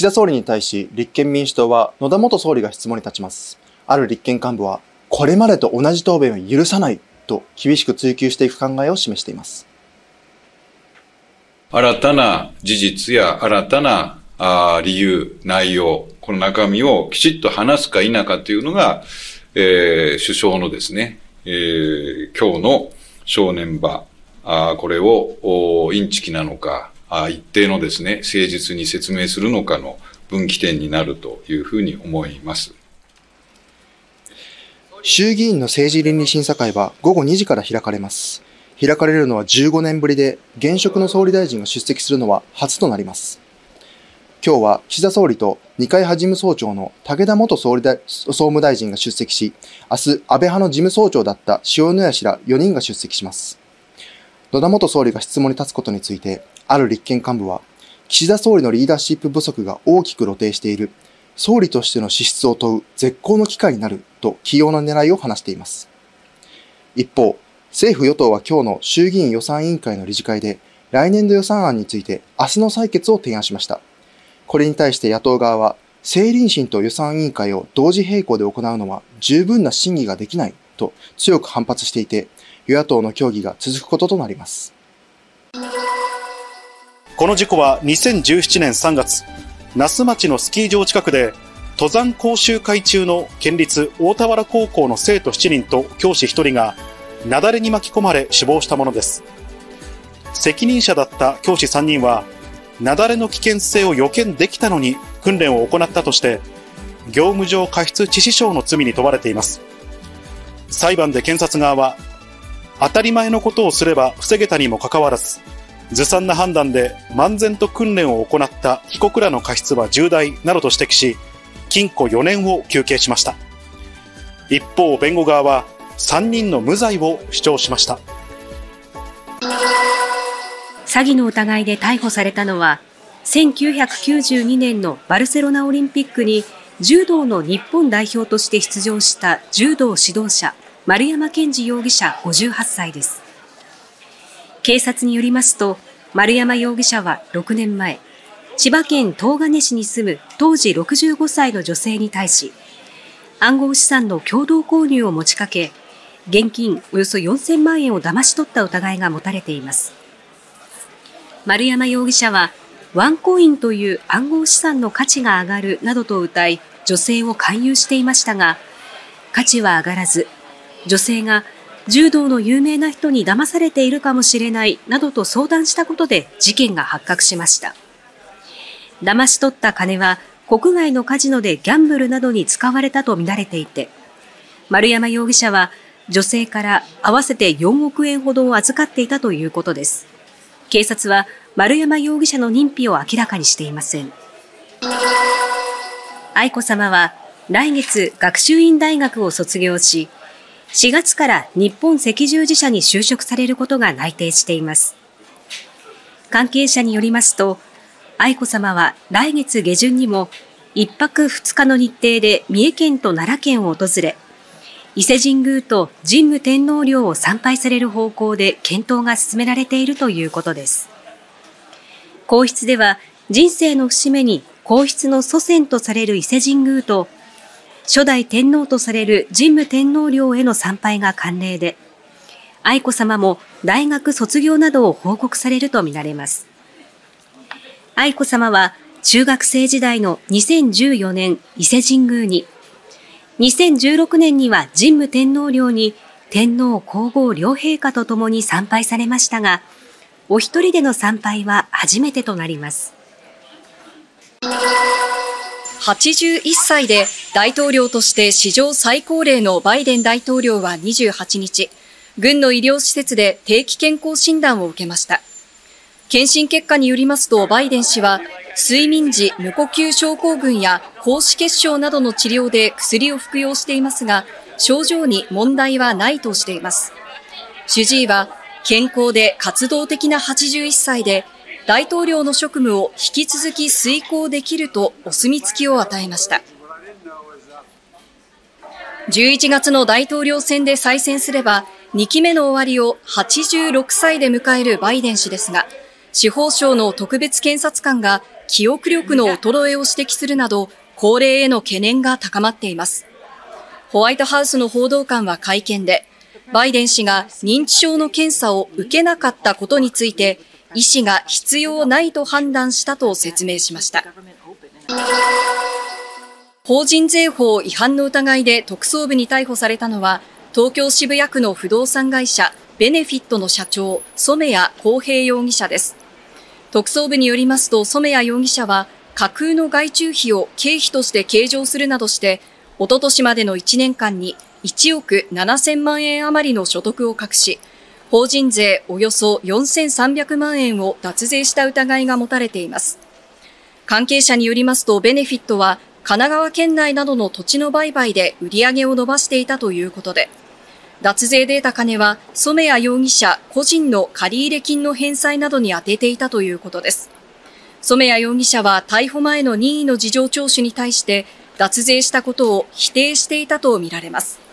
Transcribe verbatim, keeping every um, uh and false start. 岸田総理に対し立憲民主党は野田元総理が質問に立ちます。ある立憲幹部は、これまでと同じ答弁を許さないと厳しく追及していく考えを示しています。新たな事実や新たな理由、内容、この中身をきちっと話すか否かというのが、えー、首相のですね、えー、今日の正念場、あこれをインチキなのか、あ一定のですね、誠実に説明するのかの分岐点になるというふうに思います。衆議院の政治倫理審査会は午後にじから開かれます。開かれるのはじゅうごねんぶりで、現職の総理大臣が出席するのは初となります。今日は岸田総理と二階派事務総長の武田元総理大総務大臣が出席し、明日安倍派の事務総長だった塩谷氏らよにんが出席します。野田元総理が質問に立つことについて、ある立憲幹部は、岸田総理のリーダーシップ不足が大きく露呈している、総理としての資質を問う絶好の機会になると器用な狙いを話しています。一方、政府与党は今日の衆議院予算委員会の理事会で、来年度予算案について明日の採決を提案しました。これに対して野党側は、政倫審と予算委員会を同時並行で行うのは十分な審議ができないと強く反発していて、与野党の協議が続くこととなります。この事故はにせんじゅうななねんさんがつ、那須町のスキー場近くで、登山講習会中の県立大田原高校の生徒しちにんと教師ひとりが、雪崩に巻き込まれ死亡したものです。責任者だった教師さんにんは、雪崩の危険性を予見できたのに訓練を行ったとして、業務上過失致死傷の罪に問われています。裁判で検察側は、当たり前のことをすれば防げたにもかかわらず、ずさんな判断で漫然と訓練を行った被告らの過失は重大などと指摘し、禁錮よねんを求刑しました。一方、弁護側はさんにんの無罪を主張しました。詐欺の疑いで逮捕されたのは、せんきゅうひゃくきゅうじゅうにねんのバルセロナオリンピックに柔道の日本代表として出場した柔道指導者、丸山健二容疑者ごじゅうはっさいです。警察によりますと、丸山容疑者はろくねんまえ、千葉県東金市に住む当時ろくじゅうごさいの女性に対し、暗号資産の共同購入を持ちかけ、現金およそよんせんまんえんを騙し取った疑いが持たれています。丸山容疑者は、ワンコインという暗号資産の価値が上がるなどと謳い、女性を勧誘していましたが、価値は上がらず、女性が柔道の有名な人に騙されているかもしれないなどと相談したことで事件が発覚しました。騙し取った金は国外のカジノでギャンブルなどに使われたとみられていて、丸山容疑者は女性から合わせてよんおくえんほどを預かっていたということです。警察は丸山容疑者の認否を明らかにしていません。愛子さまは来月学習院大学を卒業し、しがつから日本赤十字社に就職されることが内定しています。関係者によりますと、愛子さまは来月下旬にもいっぱくふつかの日程で三重県と奈良県を訪れ、伊勢神宮と神武天皇陵を参拝される方向で検討が進められているということです。皇室では人生の節目に皇室の祖先とされる伊勢神宮と初代天皇とされる神武天皇陵への参拝が慣例で、愛子さまも大学卒業などを報告されるとみられます。愛子さまは中学生時代のにせんじゅうよねん伊勢神宮に、にせんじゅうろくねんには神武天皇陵に天皇皇后両陛下とともに参拝されましたが、お一人での参拝は初めてとなります。はちじゅういっさいで大統領として史上最高齢のバイデン大統領はにじゅうはちにち、軍の医療施設で定期健康診断を受けました。検診結果によりますと、バイデン氏は睡眠時無呼吸症候群や高脂血症などの治療で薬を服用していますが、症状に問題はないとしています。主治医は、健康で活動的なはちじゅういっさいで、大統領の職務を引き続き遂行できるとお墨付きを与えました。じゅういちがつの大統領選で再選すれば、にきめの終わりをはちじゅうろくさいで迎えるバイデン氏ですが、司法省の特別検察官が記憶力の衰えを指摘するなど、高齢への懸念が高まっています。ホワイトハウスの報道官は会見で、バイデン氏が認知症の検査を受けなかったことについて、医師が必要ないと判断したと説明しました。法人税法違反の疑いで特捜部に逮捕されたのは、東京渋谷区の不動産会社ベネフィットの社長、染谷公平容疑者です。特捜部によりますと、染谷容疑者は架空の外注費を経費として計上するなどして、一昨年までのいちねんかんにいちおくななせんまんえん余りの所得を隠し、法人税およそよんせんさんびゃくまんえんを脱税した疑いが持たれています。関係者によりますと、ベネフィットは神奈川県内などの土地の売買で売り上げを伸ばしていたということで、脱税で得た金は染谷容疑者個人の借入金の返済などに充てていたということです。染谷容疑者は逮捕前の任意の事情聴取に対して脱税したことを否定していたとみられます。